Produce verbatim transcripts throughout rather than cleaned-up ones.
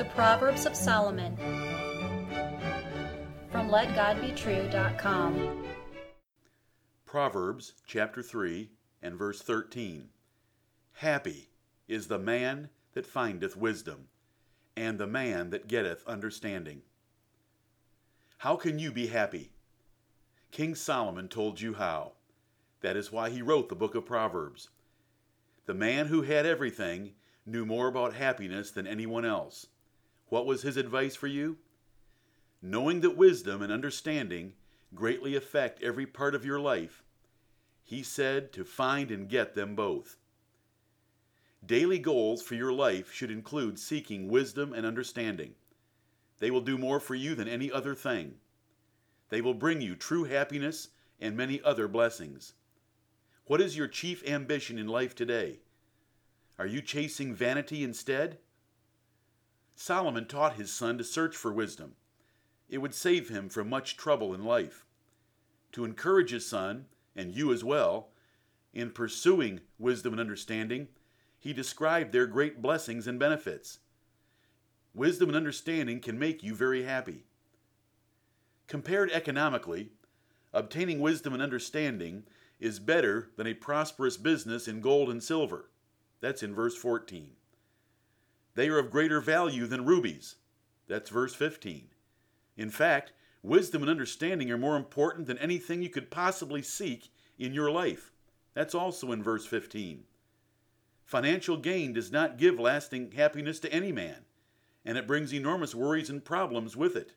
The Proverbs of Solomon, from Let God Be True dot com. Proverbs chapter three and verse thirteen. Happy is the man that findeth wisdom, and the man that getteth understanding. How can you be happy? King Solomon told you how. That is why he wrote the book of Proverbs. The man who had everything knew more about happiness than anyone else. What was his advice for you? Knowing that wisdom and understanding greatly affect every part of your life, he said to find and get them both. Daily goals for your life should include seeking wisdom and understanding. They will do more for you than any other thing. They will bring you true happiness and many other blessings. What is your chief ambition in life today? Are you chasing vanity instead? Solomon taught his son to search for wisdom. It would save him from much trouble in life. To encourage his son, and you as well, in pursuing wisdom and understanding, he described their great blessings and benefits. Wisdom and understanding can make you very happy. Compared economically, obtaining wisdom and understanding is better than a prosperous business in gold and silver. That's in verse fourteen. They are of greater value than rubies. That's verse fifteen. In fact, wisdom and understanding are more important than anything you could possibly seek in your life. That's also in verse fifteen. Financial gain does not give lasting happiness to any man, and it brings enormous worries and problems with it.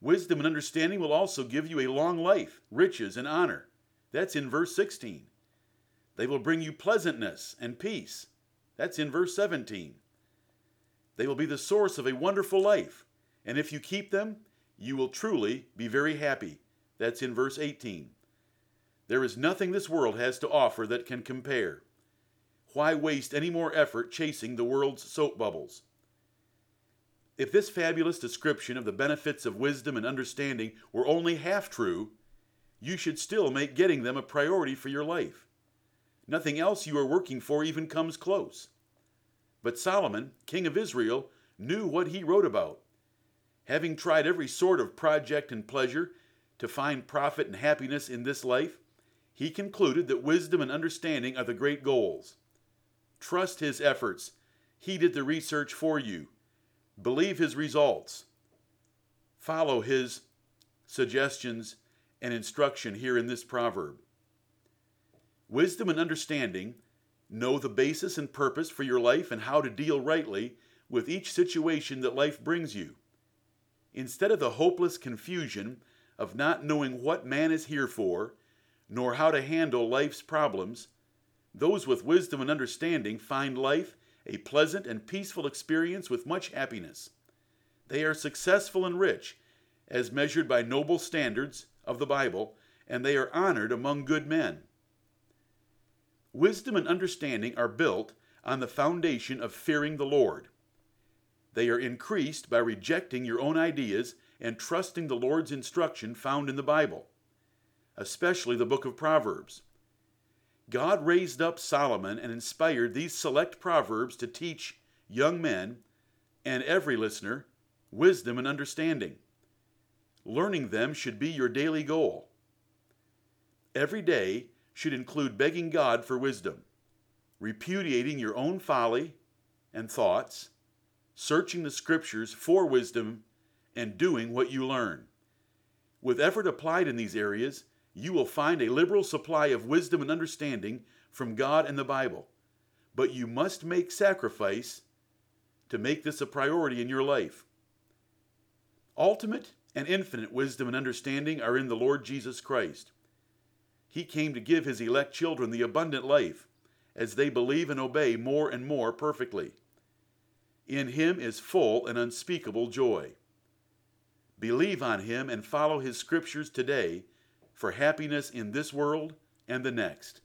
Wisdom and understanding will also give you a long life, riches, and honor. That's in verse sixteen. They will bring you pleasantness and peace. That's in verse seventeen. They will be the source of a wonderful life, and if you keep them, you will truly be very happy. That's in verse eighteen. There is nothing this world has to offer that can compare. Why waste any more effort chasing the world's soap bubbles? If this fabulous description of the benefits of wisdom and understanding were only half true, you should still make getting them a priority for your life. Nothing else you are working for even comes close. But Solomon, king of Israel, knew what he wrote about. Having tried every sort of project and pleasure to find profit and happiness in this life, he concluded that wisdom and understanding are the great goals. Trust his efforts. He did the research for you. Believe his results. Follow his suggestions and instruction here in this proverb. Wisdom and understanding know the basis and purpose for your life and how to deal rightly with each situation that life brings you. Instead of the hopeless confusion of not knowing what man is here for, nor how to handle life's problems, those with wisdom and understanding find life a pleasant and peaceful experience with much happiness. They are successful and rich, as measured by noble standards of the Bible, and they are honored among good men. Wisdom and understanding are built on the foundation of fearing the Lord. They are increased by rejecting your own ideas and trusting the Lord's instruction found in the Bible, especially the book of Proverbs. God raised up Solomon and inspired these select proverbs to teach young men and every listener wisdom and understanding. Learning them should be your daily goal. Every day should include begging God for wisdom, repudiating your own folly and thoughts, searching the scriptures for wisdom, and doing what you learn. With effort applied in these areas, you will find a liberal supply of wisdom and understanding from God and the Bible, but you must make sacrifice to make this a priority in your life. Ultimate and infinite wisdom and understanding are in the Lord Jesus Christ. He came to give his elect children the abundant life as they believe and obey more and more perfectly. In him is full and unspeakable joy. Believe on him and follow his scriptures today for happiness in this world and the next.